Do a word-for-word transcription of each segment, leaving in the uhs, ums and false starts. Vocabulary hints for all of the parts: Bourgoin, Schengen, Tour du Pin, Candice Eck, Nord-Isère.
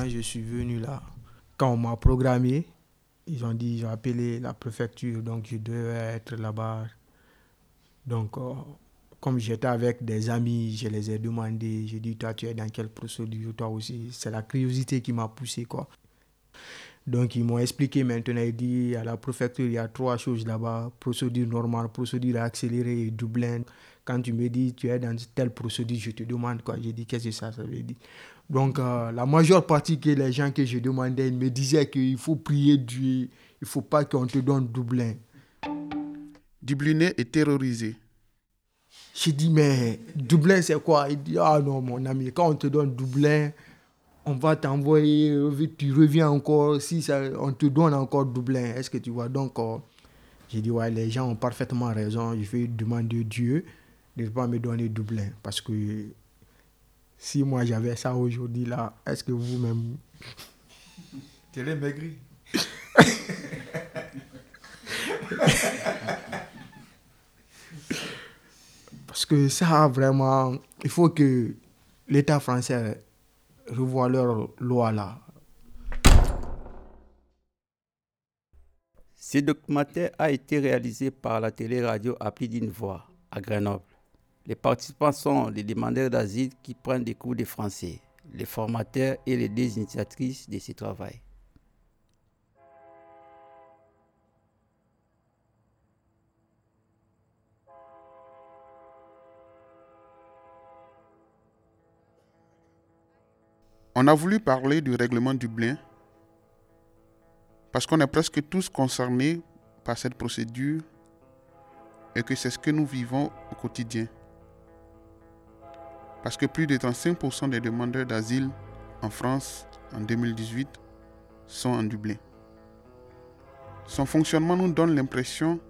Quand je suis venu là, quand on m'a programmé, ils ont dit, ils ont appelé la préfecture, donc je devais être là-bas. Donc, euh, comme j'étais avec des amis, je les ai demandé, j'ai dit, toi, tu es dans quelle procédure, toi aussi. C'est la curiosité qui m'a poussé, quoi. Donc, ils m'ont expliqué maintenant, ils disent, à la préfecture, il y a trois choses là-bas, procédure normale, procédure accélérée et Dublin. Quand tu me dis, tu es dans telle procédure, je te demande, quoi. J'ai dit, qu'est-ce que ça, ça veut dire? Donc, euh, la majeure partie que les gens que je demandais, ils me disaient qu'il faut prier Dieu, il ne faut pas qu'on te donne Dublin. Dubliner et terroriser. J'ai dit, mais Dublin, c'est quoi? Il dit, ah non, mon ami, quand on te donne Dublin, on va t'envoyer, tu reviens encore, si ça, on te donne encore Dublin, est-ce que tu vois? Donc, euh, j'ai dit, ouais, les gens ont parfaitement raison, je vais demander à Dieu de ne pas me donner Dublin, parce que si moi j'avais ça aujourd'hui là, est-ce que vous-même... Tu es maigri. Parce que ça, vraiment, il faut que l'État français revoie leur loi là. Ce documentaire a été réalisé par la télé-radio à plus d'une voix à Grenoble. Les participants sont les demandeurs d'asile qui prennent des cours de français, les formateurs et les deux initiatrices de ce travail. On a voulu parler du règlement Dublin parce qu'on est presque tous concernés par cette procédure et que c'est ce que nous vivons au quotidien. Parce que plus de trente-cinq pour cent des demandeurs d'asile en France en deux mille dix-huit sont en Dublin. Son fonctionnement nous donne l'impression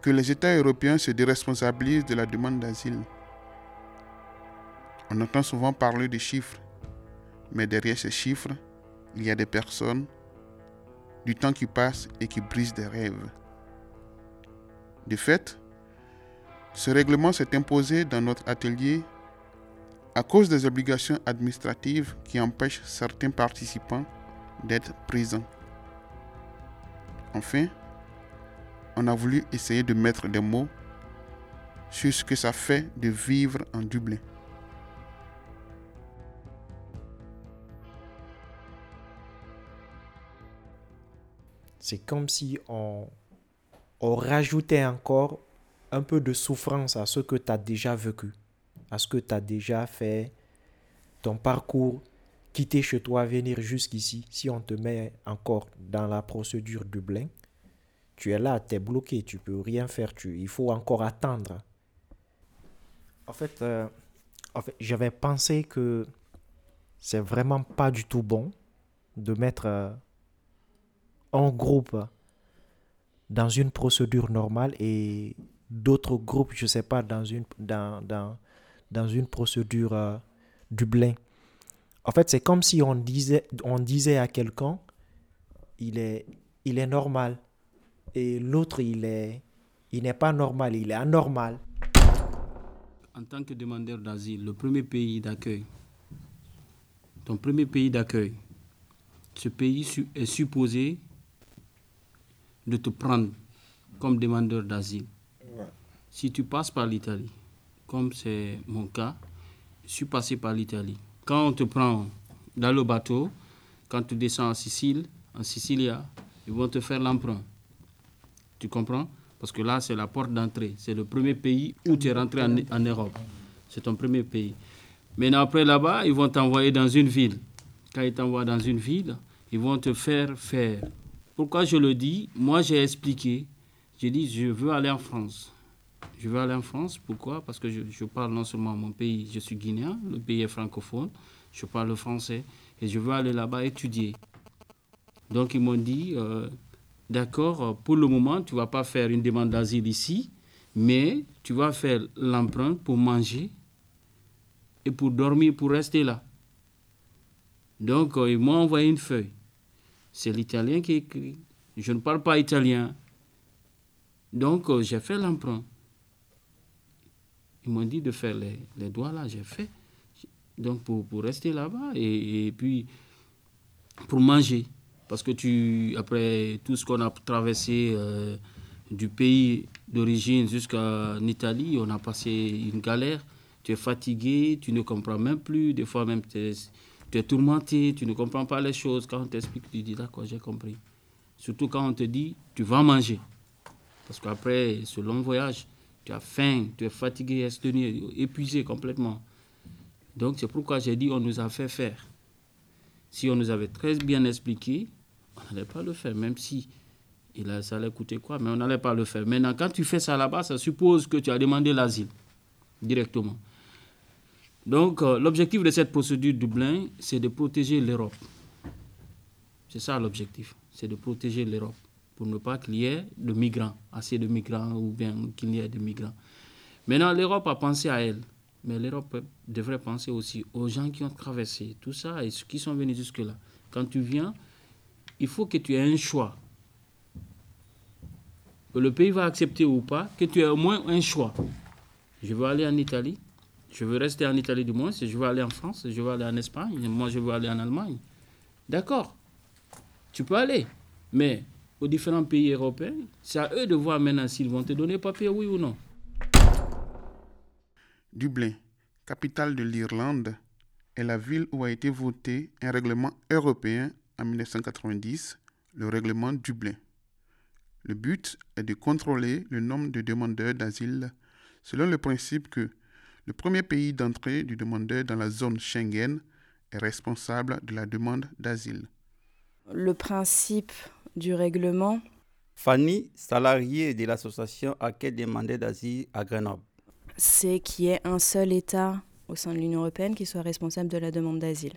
que les États européens se déresponsabilisent de la demande d'asile. On entend souvent parler de chiffres, mais derrière ces chiffres, il y a des personnes, du temps qui passe et qui brisent des rêves. De fait, ce règlement s'est imposé dans notre atelier à cause des obligations administratives qui empêchent certains participants d'être présents. Enfin, on a voulu essayer de mettre des mots sur ce que ça fait de vivre en Dublin. C'est comme si on, on rajoutait encore un peu de souffrance à ce que tu as déjà vécu, à ce que tu as déjà fait, ton parcours, quitter chez toi, venir jusqu'ici. Si on te met encore dans la procédure Dublin, tu es là, tu es bloqué, tu ne peux rien faire, tu, il faut encore attendre. En fait, euh, en fait, j'avais pensé que c'est vraiment pas du tout bon de mettre euh, un groupe dans une procédure normale et d'autres groupes, je ne sais pas, dans une, dans, dans, dans une procédure euh, Dublin. En fait, c'est comme si on disait, on disait à quelqu'un, il est, il est normal. Et l'autre, il est, il n'est pas normal, il est anormal. En tant que demandeur d'asile, le premier pays d'accueil, ton premier pays d'accueil, ce pays est supposé de te prendre comme demandeur d'asile. Si tu passes par l'Italie, comme c'est mon cas, je suis passé par l'Italie. Quand on te prend dans le bateau, quand tu descends en Sicile, en Sicilia, ils vont te faire l'emprunt. Tu comprends? Parce que là, c'est la porte d'entrée. C'est le premier pays où tu es rentré en, en Europe. C'est ton premier pays. Maintenant, après là-bas, ils vont t'envoyer dans une ville. Quand ils t'envoient dans une ville, ils vont te faire faire. Pourquoi je le dis? Moi, j'ai expliqué. J'ai dit, je veux aller en France. Je veux aller en France, pourquoi? Parce que je, je parle non seulement mon pays, je suis guinéen, le pays est francophone, je parle le français et je veux aller là-bas étudier. Donc ils m'ont dit, euh, d'accord, pour le moment, tu ne vas pas faire une demande d'asile ici, mais tu vas faire l'empreinte pour manger et pour dormir, pour rester là. Donc euh, ils m'ont envoyé une feuille. C'est l'italien qui écrit. Je ne parle pas italien. Donc euh, j'ai fait l'empreinte. Ils m'ont dit de faire les, les doigts là, j'ai fait. donc pour, pour rester là-bas et, et puis pour manger. Parce que tu, après tout ce qu'on a traversé euh, du pays d'origine jusqu'en Italie, on a passé une galère, tu es fatigué, tu ne comprends même plus, des fois même tu es, tu es tourmenté, tu ne comprends pas les choses. Quand on t'explique, tu dis d'accord, j'ai compris. Surtout quand on te dit, tu vas manger. Parce qu'après ce long voyage, tu as faim, tu es fatigué, exténué, épuisé complètement. Donc c'est pourquoi j'ai dit, on nous a fait faire. Si on nous avait très bien expliqué, on n'allait pas le faire, même si il a, ça allait coûter quoi, mais on n'allait pas le faire. Maintenant, quand tu fais ça là-bas, ça suppose que tu as demandé l'asile directement. Donc, euh, l'objectif de cette procédure Dublin, c'est de protéger l'Europe. C'est ça l'objectif, c'est de protéger l'Europe pour ne pas qu'il y ait de migrants, assez de migrants ou bien qu'il y ait de migrants. Maintenant, l'Europe a pensé à elle. Mais l'Europe devrait penser aussi aux gens qui ont traversé tout ça et qui sont venus jusque-là. Quand tu viens, il faut que tu aies un choix. Que le pays va accepter ou pas, que tu aies au moins un choix. Je veux aller en Italie, je veux rester en Italie du moins, si je veux aller en France, je veux aller en Espagne, moi je veux aller en Allemagne. D'accord, tu peux aller. Mais aux différents pays européens, c'est à eux de voir maintenant s'ils vont te donner papier, oui ou non. Dublin, capitale de l'Irlande, est la ville où a été voté un règlement européen en dix-neuf cent quatre-vingt-dix, le règlement Dublin. Le but est de contrôler le nombre de demandeurs d'asile selon le principe que le premier pays d'entrée du demandeur dans la zone Schengen est responsable de la demande d'asile. Le principe du règlement. Fanny, salariée de l'association Accueil des demandeurs d'asile à Grenoble. C'est qu'il y ait un seul État au sein de l'Union européenne qui soit responsable de la demande d'asile.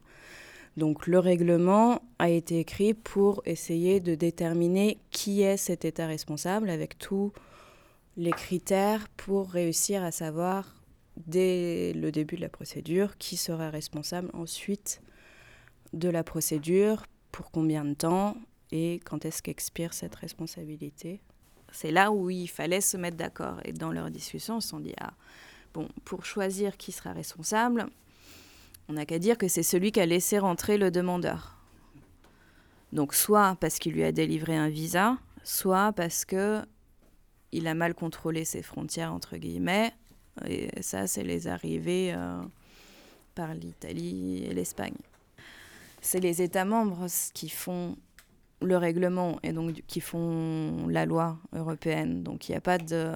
Donc le règlement a été écrit pour essayer de déterminer qui est cet État responsable avec tous les critères pour réussir à savoir dès le début de la procédure qui sera responsable ensuite de la procédure, pour combien de temps et quand est-ce qu'expire cette responsabilité. C'est là où il fallait se mettre d'accord. Et dans leur discussion, on se dit, ah, bon, pour choisir qui sera responsable, on n'a qu'à dire que c'est celui qui a laissé rentrer le demandeur. Donc soit parce qu'il lui a délivré un visa, soit parce qu'il a mal contrôlé ses frontières, entre guillemets. Et ça, c'est les arrivées euh, par l'Italie et l'Espagne. C'est les États membres qui font le règlement et donc qui font la loi européenne. Donc il n'y a pas de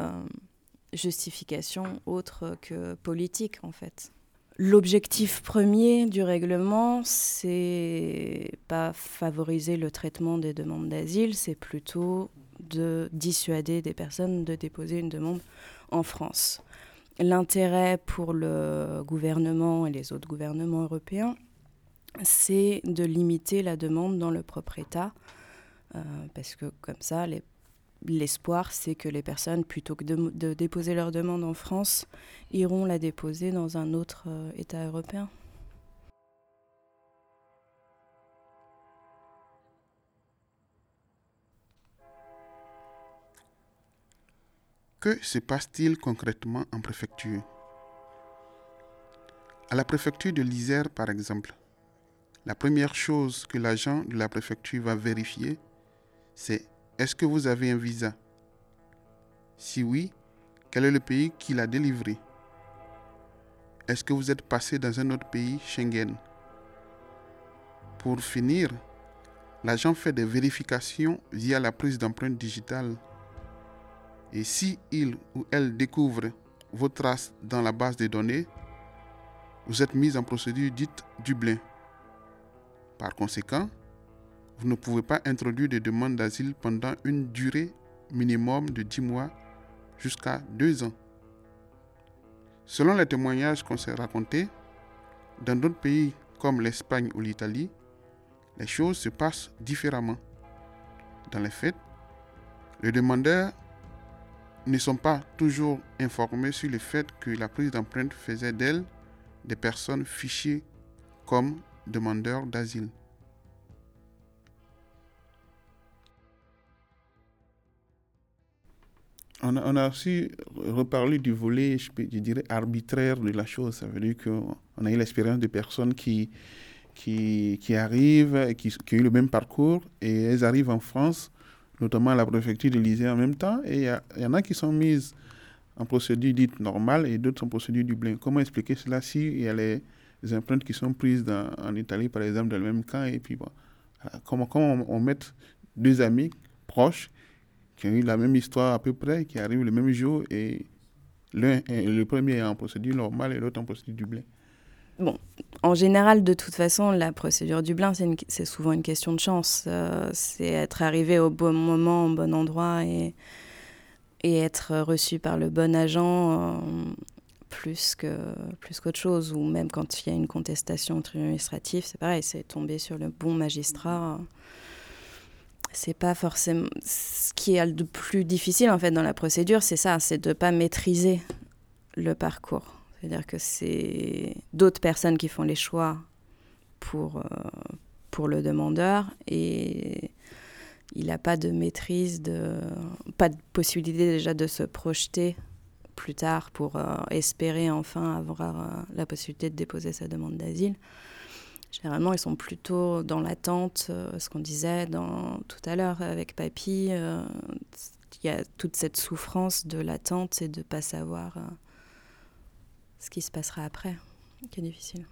justification autre que politique en fait. L'objectif premier du règlement, c'est pas favoriser le traitement des demandes d'asile, c'est plutôt de dissuader des personnes de déposer une demande en France. L'intérêt pour le gouvernement et les autres gouvernements européens, c'est de limiter la demande dans le propre État, euh, parce que comme ça, les, l'espoir, c'est que les personnes, plutôt que de, de déposer leur demande en France, iront la déposer dans un autre euh, État européen. Que se passe-t-il concrètement en préfecture? À la préfecture de l'Isère, par exemple, la première chose que l'agent de la préfecture va vérifier, c'est « Est-ce que vous avez un visa ?» Si oui, quel est le pays qui l'a délivré ? Est-ce que vous êtes passé dans un autre pays Schengen ? Pour finir, l'agent fait des vérifications via la prise d'empreintes digitales. Et si il ou elle découvre vos traces dans la base de données, vous êtes mis en procédure dite Dublin. Par conséquent, vous ne pouvez pas introduire de demande d'asile pendant une durée minimum de dix mois jusqu'à deux ans. Selon les témoignages qu'on s'est racontés, dans d'autres pays comme l'Espagne ou l'Italie, les choses se passent différemment. Dans les faits, les demandeurs ne sont pas toujours informés sur le fait que la prise d'empreinte faisait d'elles des personnes fichées comme demandeurs d'asile. On a, on a aussi reparlé du volet, je, peux, je dirais, arbitraire de la chose. Ça veut dire qu'on On a eu l'expérience de personnes qui, qui, qui arrivent, qui, qui ont eu le même parcours, et elles arrivent en France, notamment à la préfecture de l'Isère en même temps, et il y, y en a qui sont mises en procédure dite normale et d'autres en procédure Dublin. Comment expliquer cela si il y a les, les empreintes qui sont prises dans, en Italie, par exemple, dans le même camp, et puis bon, comment, comment on, on met deux amis proches qui ont eu la même histoire à peu près, qui arrivent le même jour, et l'un, le premier est en procédure normale et l'autre en procédure Dublin. Bon, en général, de toute façon, la procédure Dublin, c'est, une, c'est souvent une question de chance. Euh, c'est être arrivé au bon moment, au bon endroit, et, et être reçu par le bon agent euh, plus, que, plus qu'autre chose. Ou même quand il y a une contestation au tribunal administratif, c'est pareil, c'est tomber sur le bon magistrat. C'est pas forcément... Ce qui est le plus difficile, en fait, dans la procédure, c'est ça, c'est de ne pas maîtriser le parcours. C'est-à-dire que c'est d'autres personnes qui font les choix pour, euh, pour le demandeur, et il n'a pas de maîtrise, de, pas de possibilité déjà de se projeter plus tard pour euh, espérer enfin avoir euh, la possibilité de déposer sa demande d'asile. Généralement, ils sont plutôt dans l'attente, euh, ce qu'on disait dans, tout à l'heure avec Papy. Euh, il y a toute cette souffrance de l'attente et de ne pas savoir... Euh, ce qui se passera après, qui est difficile.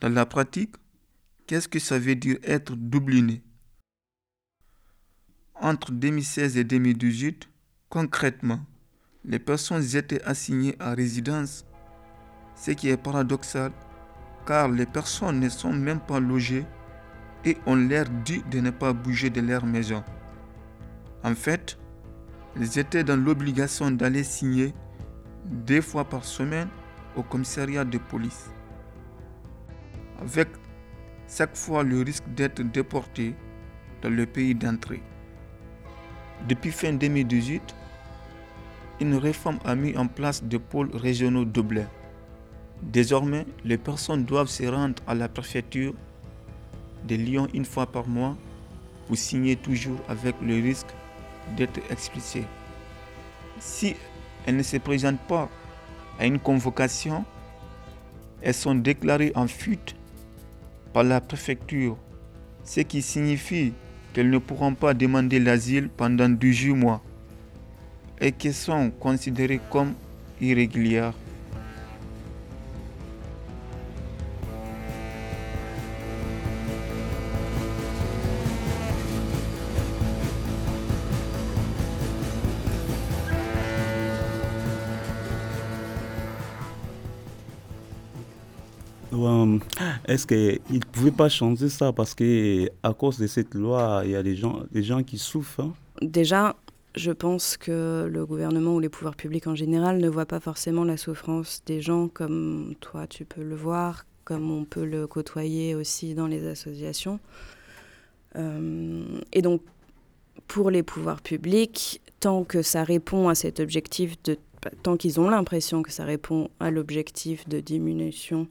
Dans la pratique, qu'est-ce que ça veut dire être dubliné ? Entre deux mille seize et deux mille dix-huit, concrètement, les personnes étaient assignées à résidence, ce qui est paradoxal, car les personnes ne sont même pas logées et on leur dit de ne pas bouger de leur maison. En fait, elles étaient dans l'obligation d'aller signer deux fois par semaine au commissariat de police, avec chaque fois le risque d'être déporté dans le pays d'entrée. Depuis fin deux mille dix-huit, une réforme a mis en place des pôles régionaux doublés. Désormais, les personnes doivent se rendre à la préfecture de Lyon une fois par mois pour signer, toujours avec le risque d'être expulsé. Si elles ne se présentent pas à une convocation, elles sont déclarées en fuite par la préfecture, ce qui signifie qu'elles ne pourront pas demander l'asile pendant douze mois et qu'elles sont considérées comme irrégulières. Est-ce qu'ils ne pouvaient pas changer ça parce qu'à cause de cette loi, il y a des gens, des gens qui souffrent hein? Déjà, je pense que le gouvernement ou les pouvoirs publics en général ne voient pas forcément la souffrance des gens comme toi, tu peux le voir, comme on peut le côtoyer aussi dans les associations. Euh, et donc, pour les pouvoirs publics, tant que ça répond à cet objectif, de, tant qu'ils ont l'impression que ça répond à l'objectif de diminution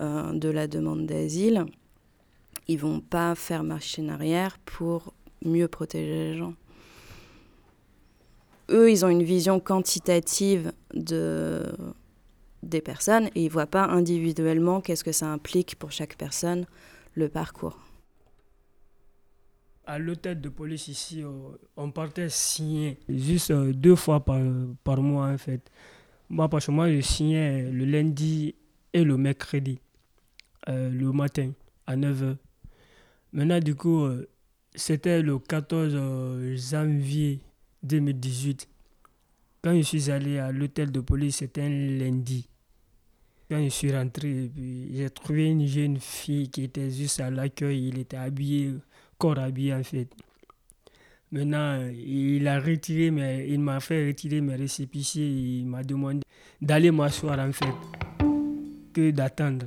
Euh, de la demande d'asile, ils ne vont pas faire marche en arrière pour mieux protéger les gens. Eux, ils ont une vision quantitative de, des personnes et ils ne voient pas individuellement qu'est-ce que ça implique pour chaque personne, le parcours. À l'hôtel de police ici, on partait signer juste deux fois par, par mois en fait. Moi, franchement, je signais le lundi et le mercredi. Euh, le matin, à neuf heures. Maintenant, du coup, euh, c'était le quatorze janvier deux mille dix-huit. Quand je suis allé à l'hôtel de police, c'était un lundi. Quand je suis rentré, j'ai trouvé une jeune fille qui était juste à l'accueil. Il était habillé, corps habillé en fait. Maintenant, il a retiré, mais il m'a fait retirer mes récépissés. Il m'a demandé d'aller m'asseoir en fait, que d'attendre.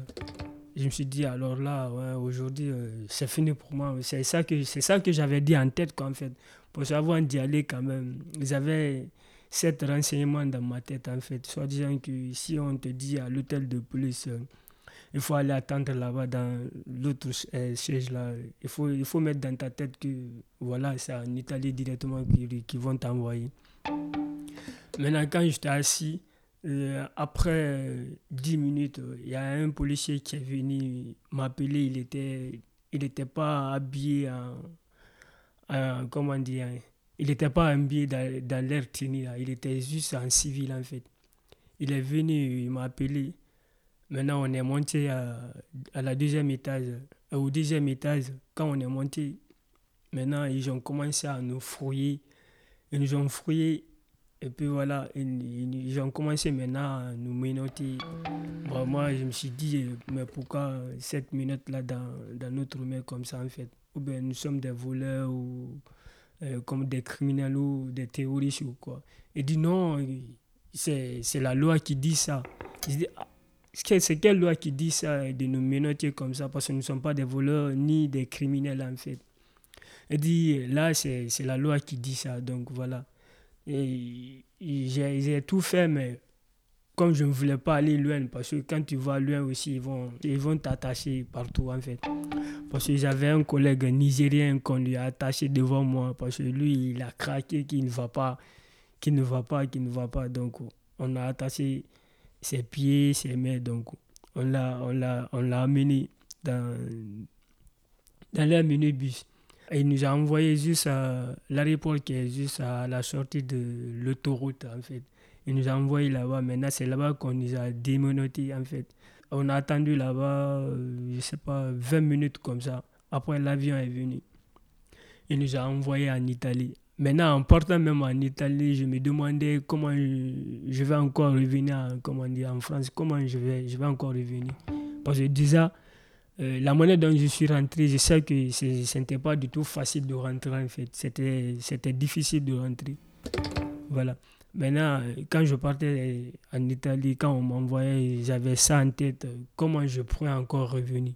Je me suis dit, alors là, ouais, aujourd'hui, euh, c'est fini pour moi. C'est ça que, c'est ça que j'avais dit en tête, quoi, en fait. Pour savoir d'y aller, quand même, j'avais cet renseignement dans ma tête, en fait. Soit disant que si on te dit à l'hôtel de police, euh, il faut aller attendre là-bas dans l'autre euh, siège-là. Il faut, il faut mettre dans ta tête que, voilà, c'est en Italie directement qu'ils, qu'ils vont t'envoyer. Maintenant, quand j'étais assis, Euh, après dix minutes, il y a un policier qui est venu m'appeler. Il était, il était pas habillé en, en comment dire, il n'était pas habillé dans, dans l'air tenue. Il était juste en civil en fait. Il est venu, il m'a appelé. Maintenant, on est monté à, à la deuxième étage, au deuxième étage. Quand on est monté, maintenant ils ont commencé à nous fouiller. Ils nous ont fouillés. Et puis voilà, ils ont commencé maintenant à nous menotter. Bon, moi, je me suis dit, mais pourquoi cette minute-là dans, dans notre main comme ça, en fait? Ou bien nous sommes des voleurs, ou euh, comme des criminels, ou des terroristes, ou quoi. Il dit non, c'est, c'est la loi qui dit ça. Je dis, ah, c'est quelle loi qui dit ça, de nous menotter comme ça, parce que nous ne sommes pas des voleurs, ni des criminels, en fait. Il dit, là, c'est, c'est la loi qui dit ça, donc voilà. Et j'ai, j'ai tout fait, mais comme je ne voulais pas aller loin, parce que quand tu vas loin aussi, ils vont, ils vont t'attacher partout en fait. Parce que j'avais un collègue nigérien qu'on lui a attaché devant moi, parce que lui, il a craqué qu'il ne va pas, qu'il ne va pas, qu'il ne va pas. Donc on a attaché ses pieds, ses mains, donc on l'a, on l'a, on l'a amené dans, dans le minibus. Et il nous a envoyé juste à l'aéroport qui est juste à la sortie de l'autoroute, en fait. Il nous a envoyé là-bas. Maintenant, c'est là-bas qu'on nous a démenottés, en fait. On a attendu là-bas, je ne sais pas, vingt minutes comme ça. Après, l'avion est venu. Il nous a envoyé en Italie. Maintenant, en partant même en Italie, je me demandais comment je vais encore revenir en, comment dire, en France. Comment je vais, je vais encore revenir. Parce que déjà... Euh, la manière dont je suis rentré, je sais que ce n'était pas du tout facile de rentrer en fait. C'était, c'était difficile de rentrer. Voilà. Maintenant, quand je partais en Italie, quand on m'envoyait, j'avais ça en tête. Comment je pourrais encore revenir?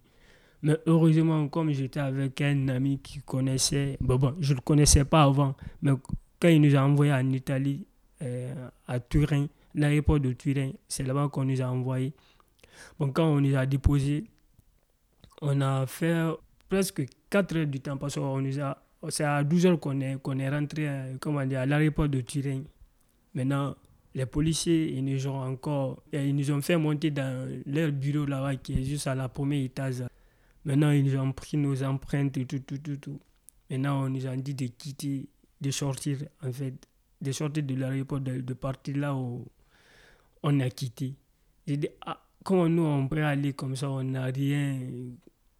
Mais heureusement, comme j'étais avec un ami qui connaissait... Bon, bon, je ne le connaissais pas avant, mais quand il nous a envoyés en Italie, euh, à Turin, l'aéroport de Turin, c'est là-bas qu'on nous a envoyés. Bon, quand on nous a déposés, on a fait presque quatre heures du temps, parce qu'on nous a, c'est à douze heures qu'on est, qu'on est rentré à, comment dire, à l'aéroport de Turin. Maintenant, les policiers, ils nous ont encore, ils nous ont fait monter dans leur bureau là-bas, qui est juste à la première étage. Maintenant, ils nous ont pris nos empreintes et tout, tout, tout, tout. Maintenant, on nous a dit de quitter, de sortir, en fait, de sortir de l'aéroport, de, de partir là où on a quitté. J'ai dit, ah, quand nous, on peut aller comme ça, on n'a rien,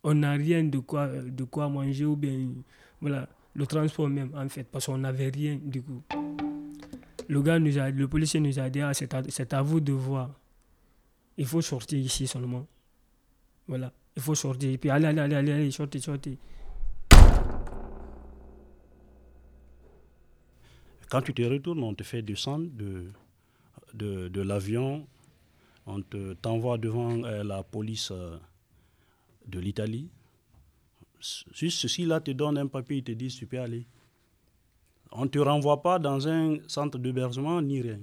on n'a rien de quoi, de quoi manger, ou bien, voilà, le transport même, en fait, parce qu'on n'avait rien, du coup. Le gars nous a, le policier nous a dit, ah, c'est à, c'est à vous de voir. Il faut sortir ici seulement. Voilà, il faut sortir. Et puis, allez, allez, allez, allez, sortez, sortez. Quand tu te retournes, on te fait descendre de, de, de l'avion. On te, t'envoie devant euh, la police euh, de l'Italie. Juste ceci-là te donne un papier, ils te disent tu peux aller. On ne te renvoie pas dans un centre d'hébergement ni rien.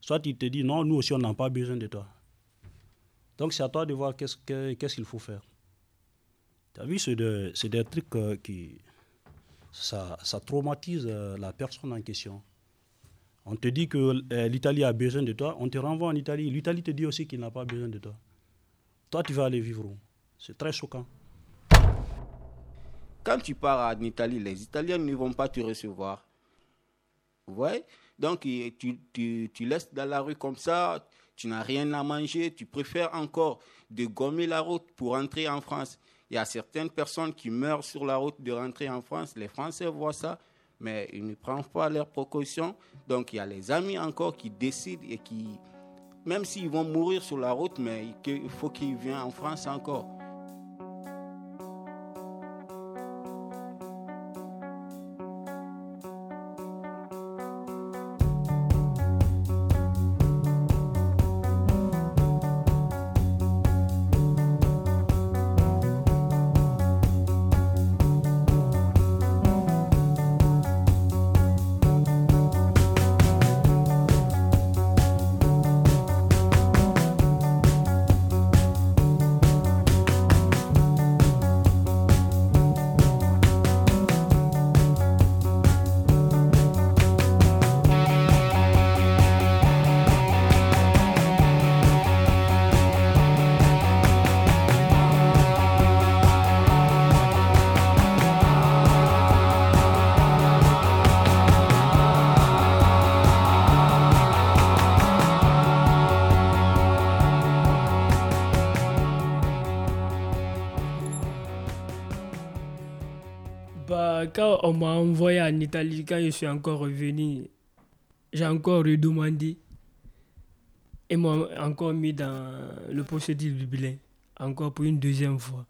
Soit ils te disent non, nous aussi on n'a pas besoin de toi. Donc c'est à toi de voir qu'est-ce, que, qu'est-ce qu'il faut faire. Tu as vu, c'est, de, c'est des trucs euh, qui. Ça, ça traumatise euh, la personne en question. On te dit que euh, l'Italie a besoin de toi, on te renvoie en Italie. L'Italie te dit aussi qu'il n'a pas besoin de toi. Toi, tu vas aller vivre où? C'est très choquant. Quand tu pars en Italie, les Italiens ne vont pas te recevoir. Vous voyez? Donc, tu, tu, tu laisses dans la rue comme ça, tu n'as rien à manger, tu préfères encore de gommer la route pour entrer en France. Il y a certaines personnes qui meurent sur la route de rentrer en France. Les Français voient ça. Mais ils ne prennent pas leurs précautions. Donc, il y a les amis encore qui décident et qui, même s'ils vont mourir sur la route, mais il faut qu'ils viennent en France encore. Bah, quand on m'a envoyé en Italie, quand je suis encore revenu, j'ai encore redemandé. Et m'ont encore mis dans le procédé du Dublin, encore pour une deuxième fois.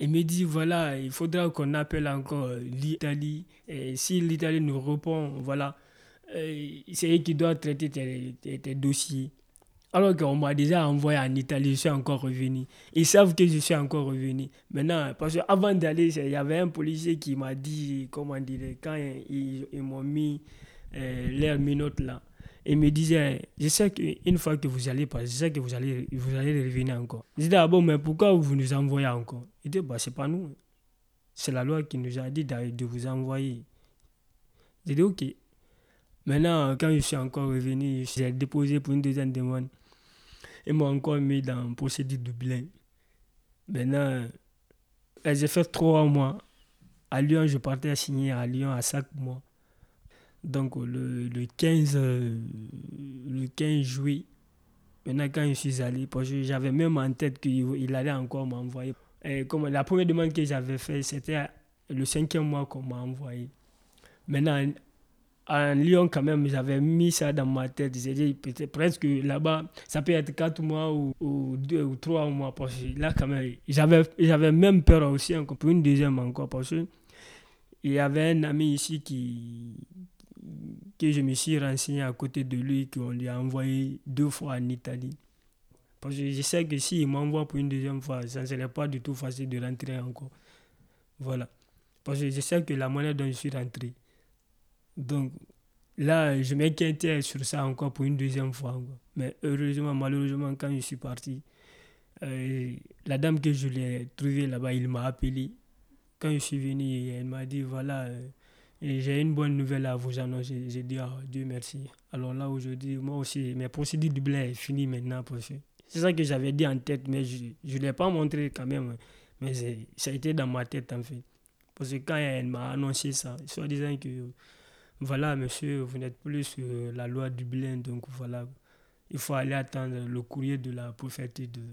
Il me dit, voilà, il faudra qu'on appelle encore l'Italie. Et si l'Italie nous répond, voilà, euh, c'est eux qui doivent traiter tes, tes, tes dossiers. Alors qu'on m'a déjà envoyé en Italie, je suis encore revenu. Ils savent que je suis encore revenu. Maintenant, parce qu'avant d'aller, il y avait un policier qui m'a dit, comment dire, quand ils, ils m'ont mis euh, leurs menottes là, il me disait, je sais qu'une fois que vous allez passer, je sais que vous allez, vous allez revenir encore. Je dis, ah bon, mais pourquoi vous nous envoyez encore? Il dit, bah, c'est pas nous. C'est la loi qui nous a dit de vous envoyer. J'ai dit, ok. Maintenant, quand je suis encore revenu, j'ai déposé pour une deuxième demande. Ils m'ont encore mis dans le procédé de Dublin. Maintenant, j'ai fait trois mois. À Lyon, je partais signer à Lyon à chaque mois. Donc, le, le, quinze, le quinze juillet, maintenant, quand je suis allé, parce que j'avais même en tête qu'il il allait encore m'envoyer. Et comme la première demande que j'avais faite, c'était le cinquième mois qu'on m'a envoyé. Maintenant, en Lyon, quand même, j'avais mis ça dans ma tête. J'ai dit, presque là-bas, ça peut être quatre mois ou, ou deux ou trois mois. Parce que là, quand même, j'avais, j'avais même peur aussi, encore pour une deuxième encore, parce que il y avait un ami ici qui... que je me suis renseigné à côté de lui, qu'on lui a envoyé deux fois en Italie. Parce que je sais que s'il m'envoie pour une deuxième fois, ça ne serait pas du tout facile de rentrer encore. Voilà. Parce que je sais que la manière dont je suis rentré. Donc là, je m'inquiétais sur ça encore pour une deuxième fois. Encore. Mais heureusement, malheureusement, quand je suis parti, euh, la dame que je l'ai trouvée là-bas, elle m'a appelé. Quand je suis venu, elle m'a dit, voilà... Euh, Et j'ai une bonne nouvelle à vous annoncer. J'ai dit, oh, Dieu merci. Alors là, aujourd'hui, moi aussi, mes procédures du blé est fini maintenant. Parce que c'est ça que j'avais dit en tête, mais je ne l'ai pas montré quand même. Mais ça a été dans ma tête, en fait. Parce que quand elle m'a annoncé ça, soit disant que, voilà, monsieur, vous n'êtes plus sur la loi du blé, donc voilà, il faut aller attendre le courrier de la préfecture de,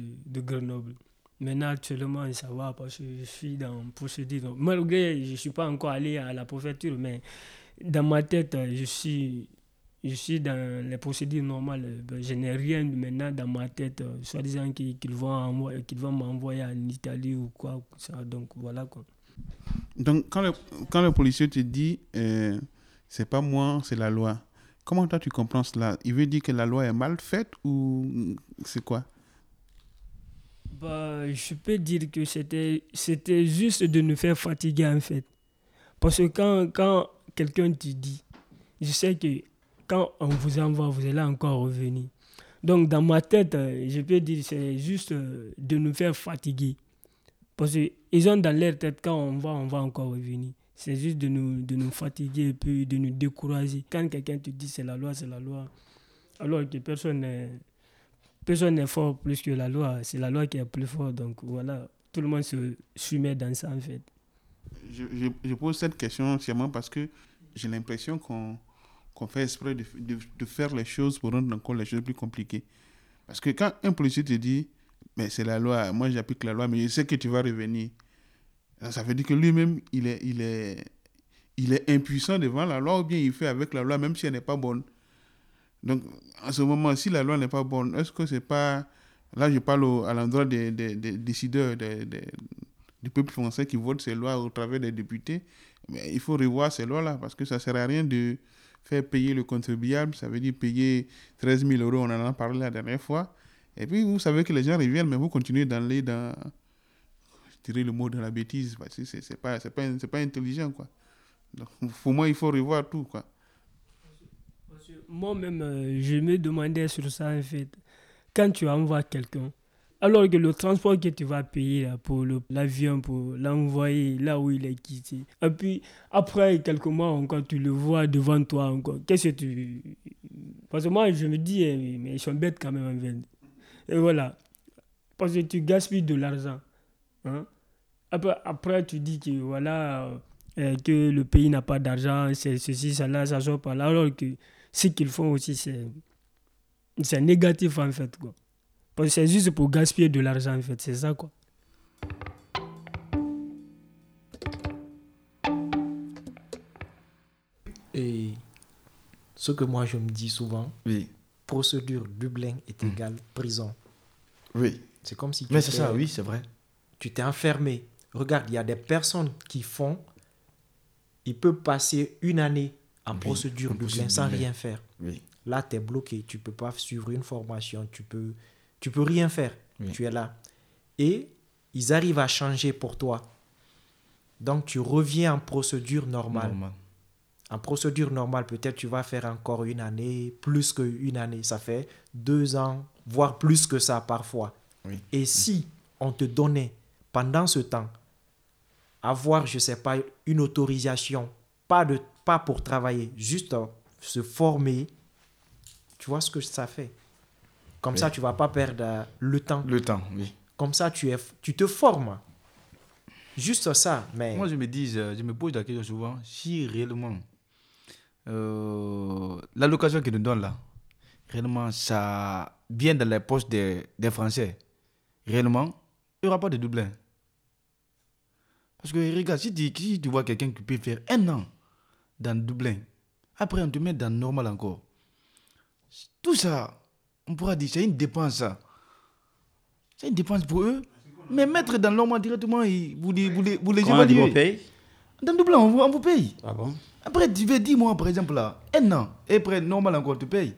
de, de Grenoble. Maintenant, actuellement, ça va parce que je suis dans le procédé. Donc, malgré, je ne suis pas encore allé à la préfecture, mais dans ma tête, je suis, je suis dans les procédures normales. Je n'ai rien maintenant dans ma tête, soit disant qu'ils vont, qu'ils vont m'envoyer en Italie ou quoi. Ça, donc, voilà quoi. Donc, quand le, quand le policier te dit, euh, c'est pas moi, c'est la loi, comment toi tu comprends cela? Il veut dire que la loi est mal faite ou c'est quoi? Bah, je peux dire que c'était, c'était juste de nous faire fatiguer, en fait. Parce que quand, quand quelqu'un te dit, je sais que quand on vous envoie, vous allez encore revenir. Donc, dans ma tête, je peux dire que c'est juste de nous faire fatiguer. Parce qu'ils ont dans leur tête, quand on va, on va encore revenir. C'est juste de nous, de nous fatiguer et puis de nous décourager. Quand quelqu'un te dit, c'est la loi, c'est la loi, alors que personne n'est... Personne n'est fort plus que la loi. C'est la loi qui est plus forte. Donc voilà, tout le monde se soumet dans ça en fait. Je, je, je pose cette question sûrement parce que j'ai l'impression qu'on, qu'on fait exprès de, de, de faire les choses pour rendre encore les choses plus compliquées. Parce que quand un policier te dit, mais c'est la loi, moi j'applique la loi, mais je sais que tu vas revenir. Alors, ça veut dire que lui-même, il est, il est, il est impuissant devant la loi ou bien il fait avec la loi même si elle n'est pas bonne. Donc, à ce moment, si la loi n'est pas bonne, est-ce que c'est pas... Là, je parle au, à l'endroit des, des, des décideurs, des, des, du peuple français qui vote ces lois au travers des députés. Mais il faut revoir ces lois-là parce que ça ne sert à rien de faire payer le contribuable. Ça veut dire payer treize mille euros, on en a parlé la dernière fois. Et puis, vous savez que les gens reviennent, mais vous continuez d'aller dans... Je dirais le mot dans la bêtise parce que c'est, c'est pas, c'est pas, c'est pas intelligent, quoi. Donc, pour moi, il faut revoir tout, quoi. Moi-même, je me demandais sur ça, en fait, quand tu envoies quelqu'un, alors que le transport que tu vas payer là, pour le, l'avion, pour l'envoyer là où il est quitté, et puis après quelques mois encore, tu le vois devant toi encore, qu'est-ce que tu... Parce que moi, je me dis, eh, mais ils sont bêtes quand même, en fait. Et voilà, parce que tu gaspilles de l'argent. Hein? Après, après, tu dis que voilà, euh, que le pays n'a pas d'argent, c'est ceci, ça là, ça sort par là, alors que... Ce qu'ils font aussi, c'est, c'est négatif, en fait, quoi. Parce que c'est juste pour gaspiller de l'argent, en fait. C'est ça, quoi. ce que moi je me dis souvent, oui. procédure Dublin est égale mmh. prison. Oui. C'est comme si tu Mais c'est ça, oui, c'est vrai. Tu t'es enfermé. Regarde, il y a des personnes qui font, ils peuvent passer une année en oui. procédure Dublin sans Dublin. rien faire. Oui. Là, tu es bloqué, tu ne peux pas suivre une formation, tu peux, tu peux rien faire. Oui. Tu es là. Et ils arrivent à changer pour toi. Donc, tu reviens en procédure normale. Normal. En procédure normale, peut-être tu vas faire encore une année, plus qu'une année. Ça fait deux ans, voire plus que ça parfois. Oui. Et oui. si on te donnait, pendant ce temps, avoir, je ne sais pas, une autorisation, pas, de, pas pour travailler, juste se former, tu vois ce que ça fait. Comme oui. ça, tu ne vas pas perdre le temps. Le temps, oui. Comme ça, tu, es, tu te formes. Juste ça, mais... Moi, je me dis, je me pose la question souvent, si réellement, euh, l'allocation qu'ils nous donnent là, réellement, ça vient dans les poches des, des Français, réellement, il n'y aura pas de Dublin. Parce que regarde, si tu, si tu vois quelqu'un qui peut faire un an dans Dublin, après on te met dans normal encore. Tout ça, on pourra dire, c'est une dépense. Ça. C'est une dépense pour eux. Mais mettre dans normal directement, vous les, vous les, vous les évaluez. On vous paye ? Dans Dublin, on vous, on vous paye. Ah bon ? Après, tu veux dix mois, par exemple, là, un an, et après, normal encore, tu payes.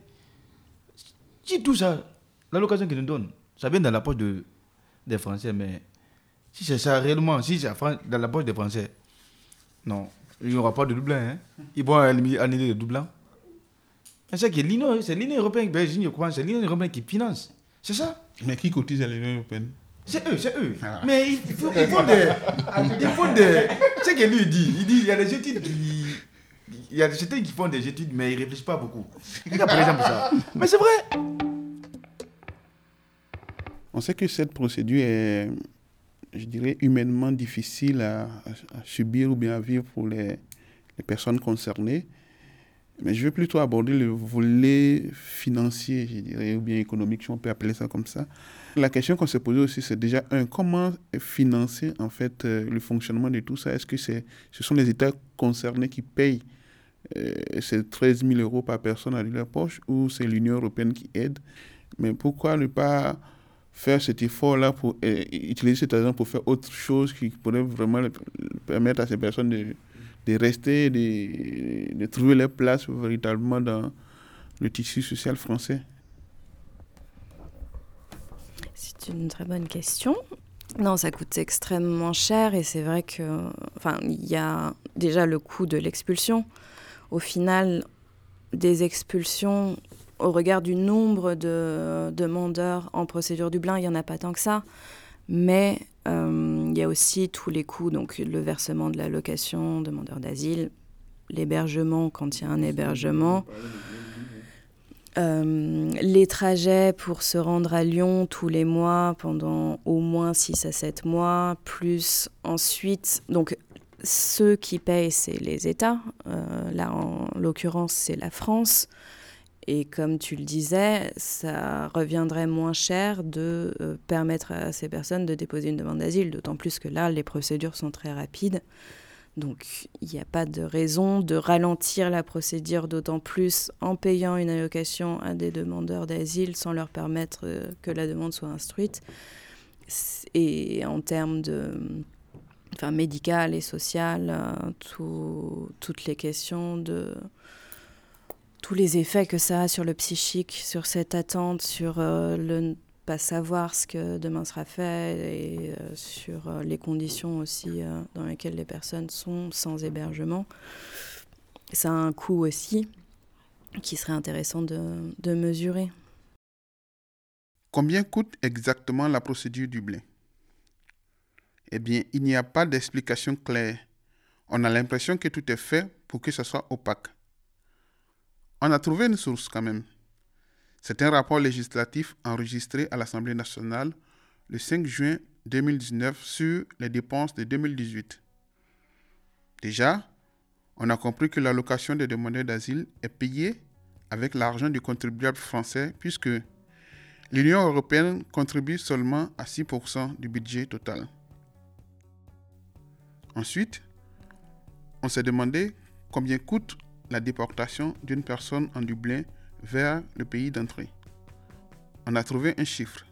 Si tout ça, l'allocation qu'ils nous donnent, ça vient dans la poche de... des Français, mais si c'est ça réellement, si c'est dans la poche des Français, non, il n'y aura pas de Dublin. Hein. Ils vont annuler le Dublin. Et c'est que l'Union, c'est l'Union européenne, c'est l'Union européenne qui finance. C'est ça. Mais qui cotise à l'Union européenne? C'est eux, c'est eux. Ah. Mais ils, ils, font, ils font des, ils font des. C'est que lui il dit, il dit, il y a des études qui, il y a des études qui font des études, mais ils réfléchissent pas beaucoup. Regarde par exemple ça. Mais c'est vrai. On sait que cette procédure est, je dirais, humainement difficile à, à subir ou bien à vivre pour les, les personnes concernées. Mais je vais plutôt aborder le volet financier, je dirais, ou bien économique, si on peut appeler ça comme ça. La question qu'on s'est posée aussi, c'est déjà, un, comment financer, en fait, le fonctionnement de tout ça ? Est-ce que c'est, ce sont les États concernés qui payent euh, ces treize mille euros par personne à leur poche ou c'est l'Union européenne qui aide ? Mais pourquoi ne pas... faire cet effort-là pour euh, utiliser cet argent pour faire autre chose qui pourrait vraiment le, le permettre à ces personnes de, de rester, de, de trouver leur place véritablement dans le tissu social français. C'est une très bonne question. Non, ça coûte extrêmement cher et c'est vrai que, enfin, il y a déjà le coût de l'expulsion. Au final, des expulsions... Au regard du nombre de demandeurs en procédure Dublin, il n'y en a pas tant que ça. Mais euh, il y a aussi tous les coûts, donc le versement de l'allocation, demandeur d'asile, l'hébergement quand il y a un hébergement, euh, les trajets pour se rendre à Lyon tous les mois pendant au moins six à sept mois, plus ensuite... donc ceux qui payent, c'est les États. Euh, là, en l'occurrence, c'est la France. Et comme tu le disais, ça reviendrait moins cher de euh, permettre à ces personnes de déposer une demande d'asile, d'autant plus que là, les procédures sont très rapides. Donc, il n'y a pas de raison de ralentir la procédure, d'autant plus en payant une allocation à des demandeurs d'asile sans leur permettre euh, que la demande soit instruite. Et en termes de, enfin, médical et social, hein, tout, toutes les questions de... tous les effets que ça a sur le psychique, sur cette attente, sur euh, le ne pas savoir ce que demain sera fait et euh, sur euh, les conditions aussi euh, dans lesquelles les personnes sont sans hébergement. Ça a un coût aussi qui serait intéressant de, de mesurer. Combien coûte exactement la procédure Dublin ? Eh bien, il n'y a pas d'explication claire. On a l'impression que tout est fait pour que ça soit opaque. On a trouvé une source quand même. C'est un rapport législatif enregistré à l'Assemblée nationale le cinq juin deux mille dix-neuf sur les dépenses de deux mille dix-huit. Déjà, on a compris que l'allocation des demandeurs d'asile est payée avec l'argent du contribuable français puisque l'Union européenne contribue seulement à six pour cent du budget total. Ensuite, on s'est demandé combien coûte la déportation d'une personne en Dublin vers le pays d'entrée. On a trouvé un chiffre,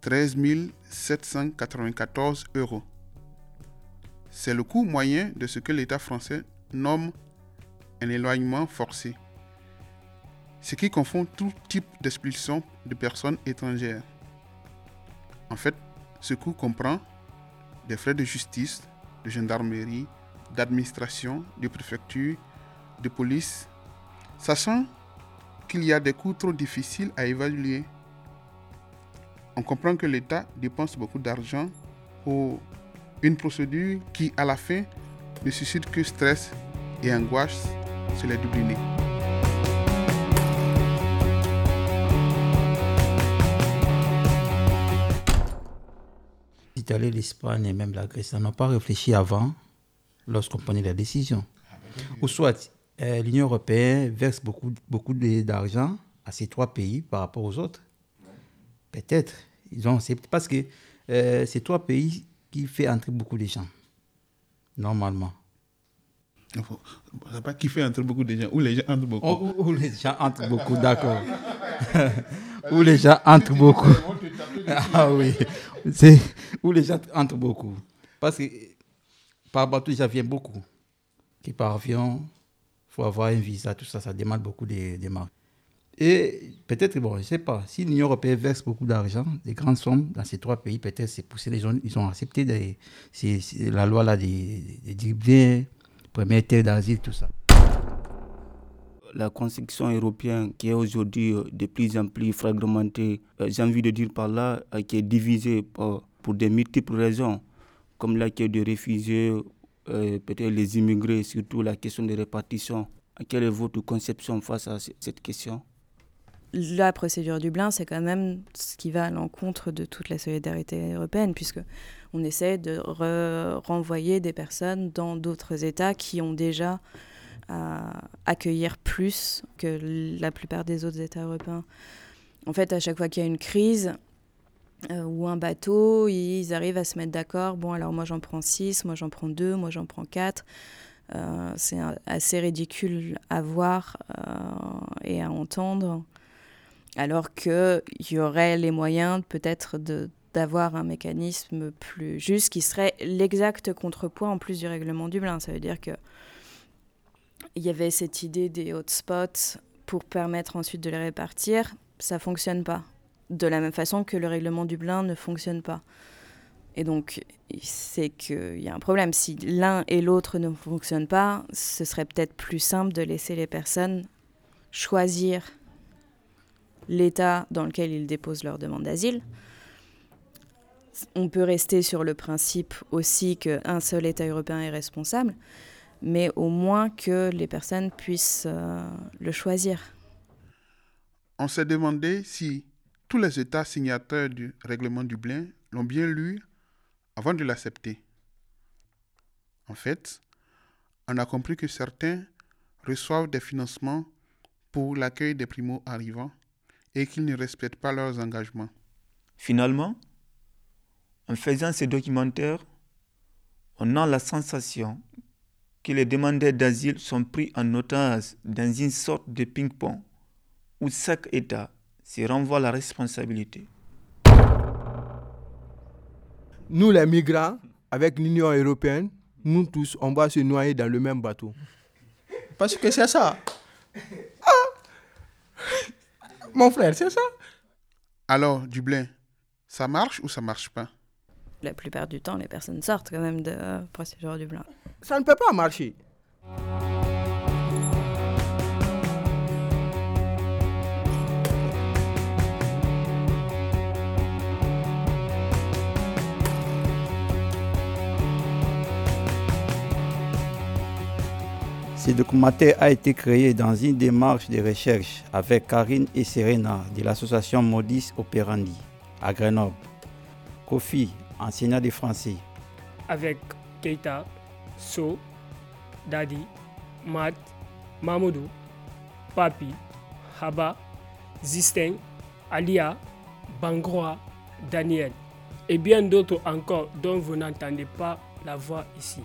treize mille sept cent quatre-vingt-quatorze euros. C'est le coût moyen de ce que l'État français nomme un éloignement forcé, ce qui confond tout type d'expulsion de personnes étrangères. En fait, ce coût comprend des frais de justice, de gendarmerie, d'administration, de préfecture, de police, sachant qu'il y a des coûts trop difficiles à évaluer. On comprend que l'État dépense beaucoup d'argent pour une procédure qui, à la fin, ne suscite que stress et angoisse sur les Dublinés. L'Italie, l'Espagne et même la Grèce n'ont pas réfléchi avant lorsqu'on prenait la décision. Ou soit euh, l'Union européenne verse beaucoup, beaucoup d'argent à ces trois pays par rapport aux autres. Peut-être. Ils ont, c'est parce que euh, ces trois pays qui font entrer beaucoup de gens, normalement. C'est pas qui fait entrer beaucoup de gens, ou les gens entrent beaucoup. Ou, ou, ou les gens entrent beaucoup, d'accord. Où les gens entrent beaucoup. Ah oui. C'est où les gens entrent beaucoup. Parce que par bateau, ils viennent beaucoup. Qui par avion, il faut avoir un visa, tout ça, ça demande beaucoup de démarches. Et peut-être, bon, je ne sais pas, si l'Union européenne verse beaucoup d'argent, des grandes sommes dans ces trois pays, peut-être c'est poussé, les gens, ils ont accepté des, c'est, c'est la loi là, des, des Dublin, première terre d'asile, tout ça. La construction européenne qui est aujourd'hui de plus en plus fragmentée, j'ai envie de dire par là, qui est divisée pour, pour de multiples raisons, comme l'accueil de réfugiés, euh, peut-être les immigrés, surtout la question de répartition. Quelle est votre conception face à cette question ? La procédure Dublin, c'est quand même ce qui va à l'encontre de toute la solidarité européenne, puisqu'on essaie de re- renvoyer des personnes dans d'autres États qui ont déjà à accueillir plus que la plupart des autres États européens. En fait, à chaque fois qu'il y a une crise euh, ou un bateau, ils arrivent à se mettre d'accord. Bon, alors moi j'en prends six, moi j'en prends deux, moi j'en prends quatre. Euh, c'est un, assez ridicule à voir euh, et à entendre, alors qu'il y aurait les moyens peut-être de, d'avoir un mécanisme plus juste qui serait l'exact contrepoids en plus du règlement Dublin. Ça veut dire que il y avait cette idée des hotspots pour permettre ensuite de les répartir. Ça ne fonctionne pas. De la même façon que le règlement Dublin ne fonctionne pas. Et donc, c'est qu'il y a un problème. Si l'un et l'autre ne fonctionnent pas, ce serait peut-être plus simple de laisser les personnes choisir l'État dans lequel ils déposent leur demande d'asile. On peut rester sur le principe aussi qu'un seul État européen est responsable, mais au moins que les personnes puissent euh, le choisir. On s'est demandé si tous les États signataires du règlement Dublin l'ont bien lu avant de l'accepter. En fait, on a compris que certains reçoivent des financements pour l'accueil des primo-arrivants et qu'ils ne respectent pas leurs engagements. Finalement, en faisant ces documentaires, on a la sensation que les demandeurs d'asile sont pris en otage dans une sorte de ping-pong où chaque État se renvoie la responsabilité. Nous les migrants, avec l'Union européenne, nous tous, on va se noyer dans le même bateau. Parce que c'est ça. Ah. Mon frère, c'est ça. Alors, Dublin, ça marche ou ça marche pas ? La plupart du temps, les personnes sortent quand même de euh, procédure Dublin. Ça ne peut pas marcher. Ce documentaire a été créé dans une démarche de recherche avec Karine et Serena de l'association Modis Operandi à Grenoble. Kofi, enseignant de français. Avec Keita, So, Dadi, Mat, Mamoudou, Papi, Haba, Zisteng, Alia, Bangroa, Daniel et bien d'autres encore dont vous n'entendez pas la voix ici.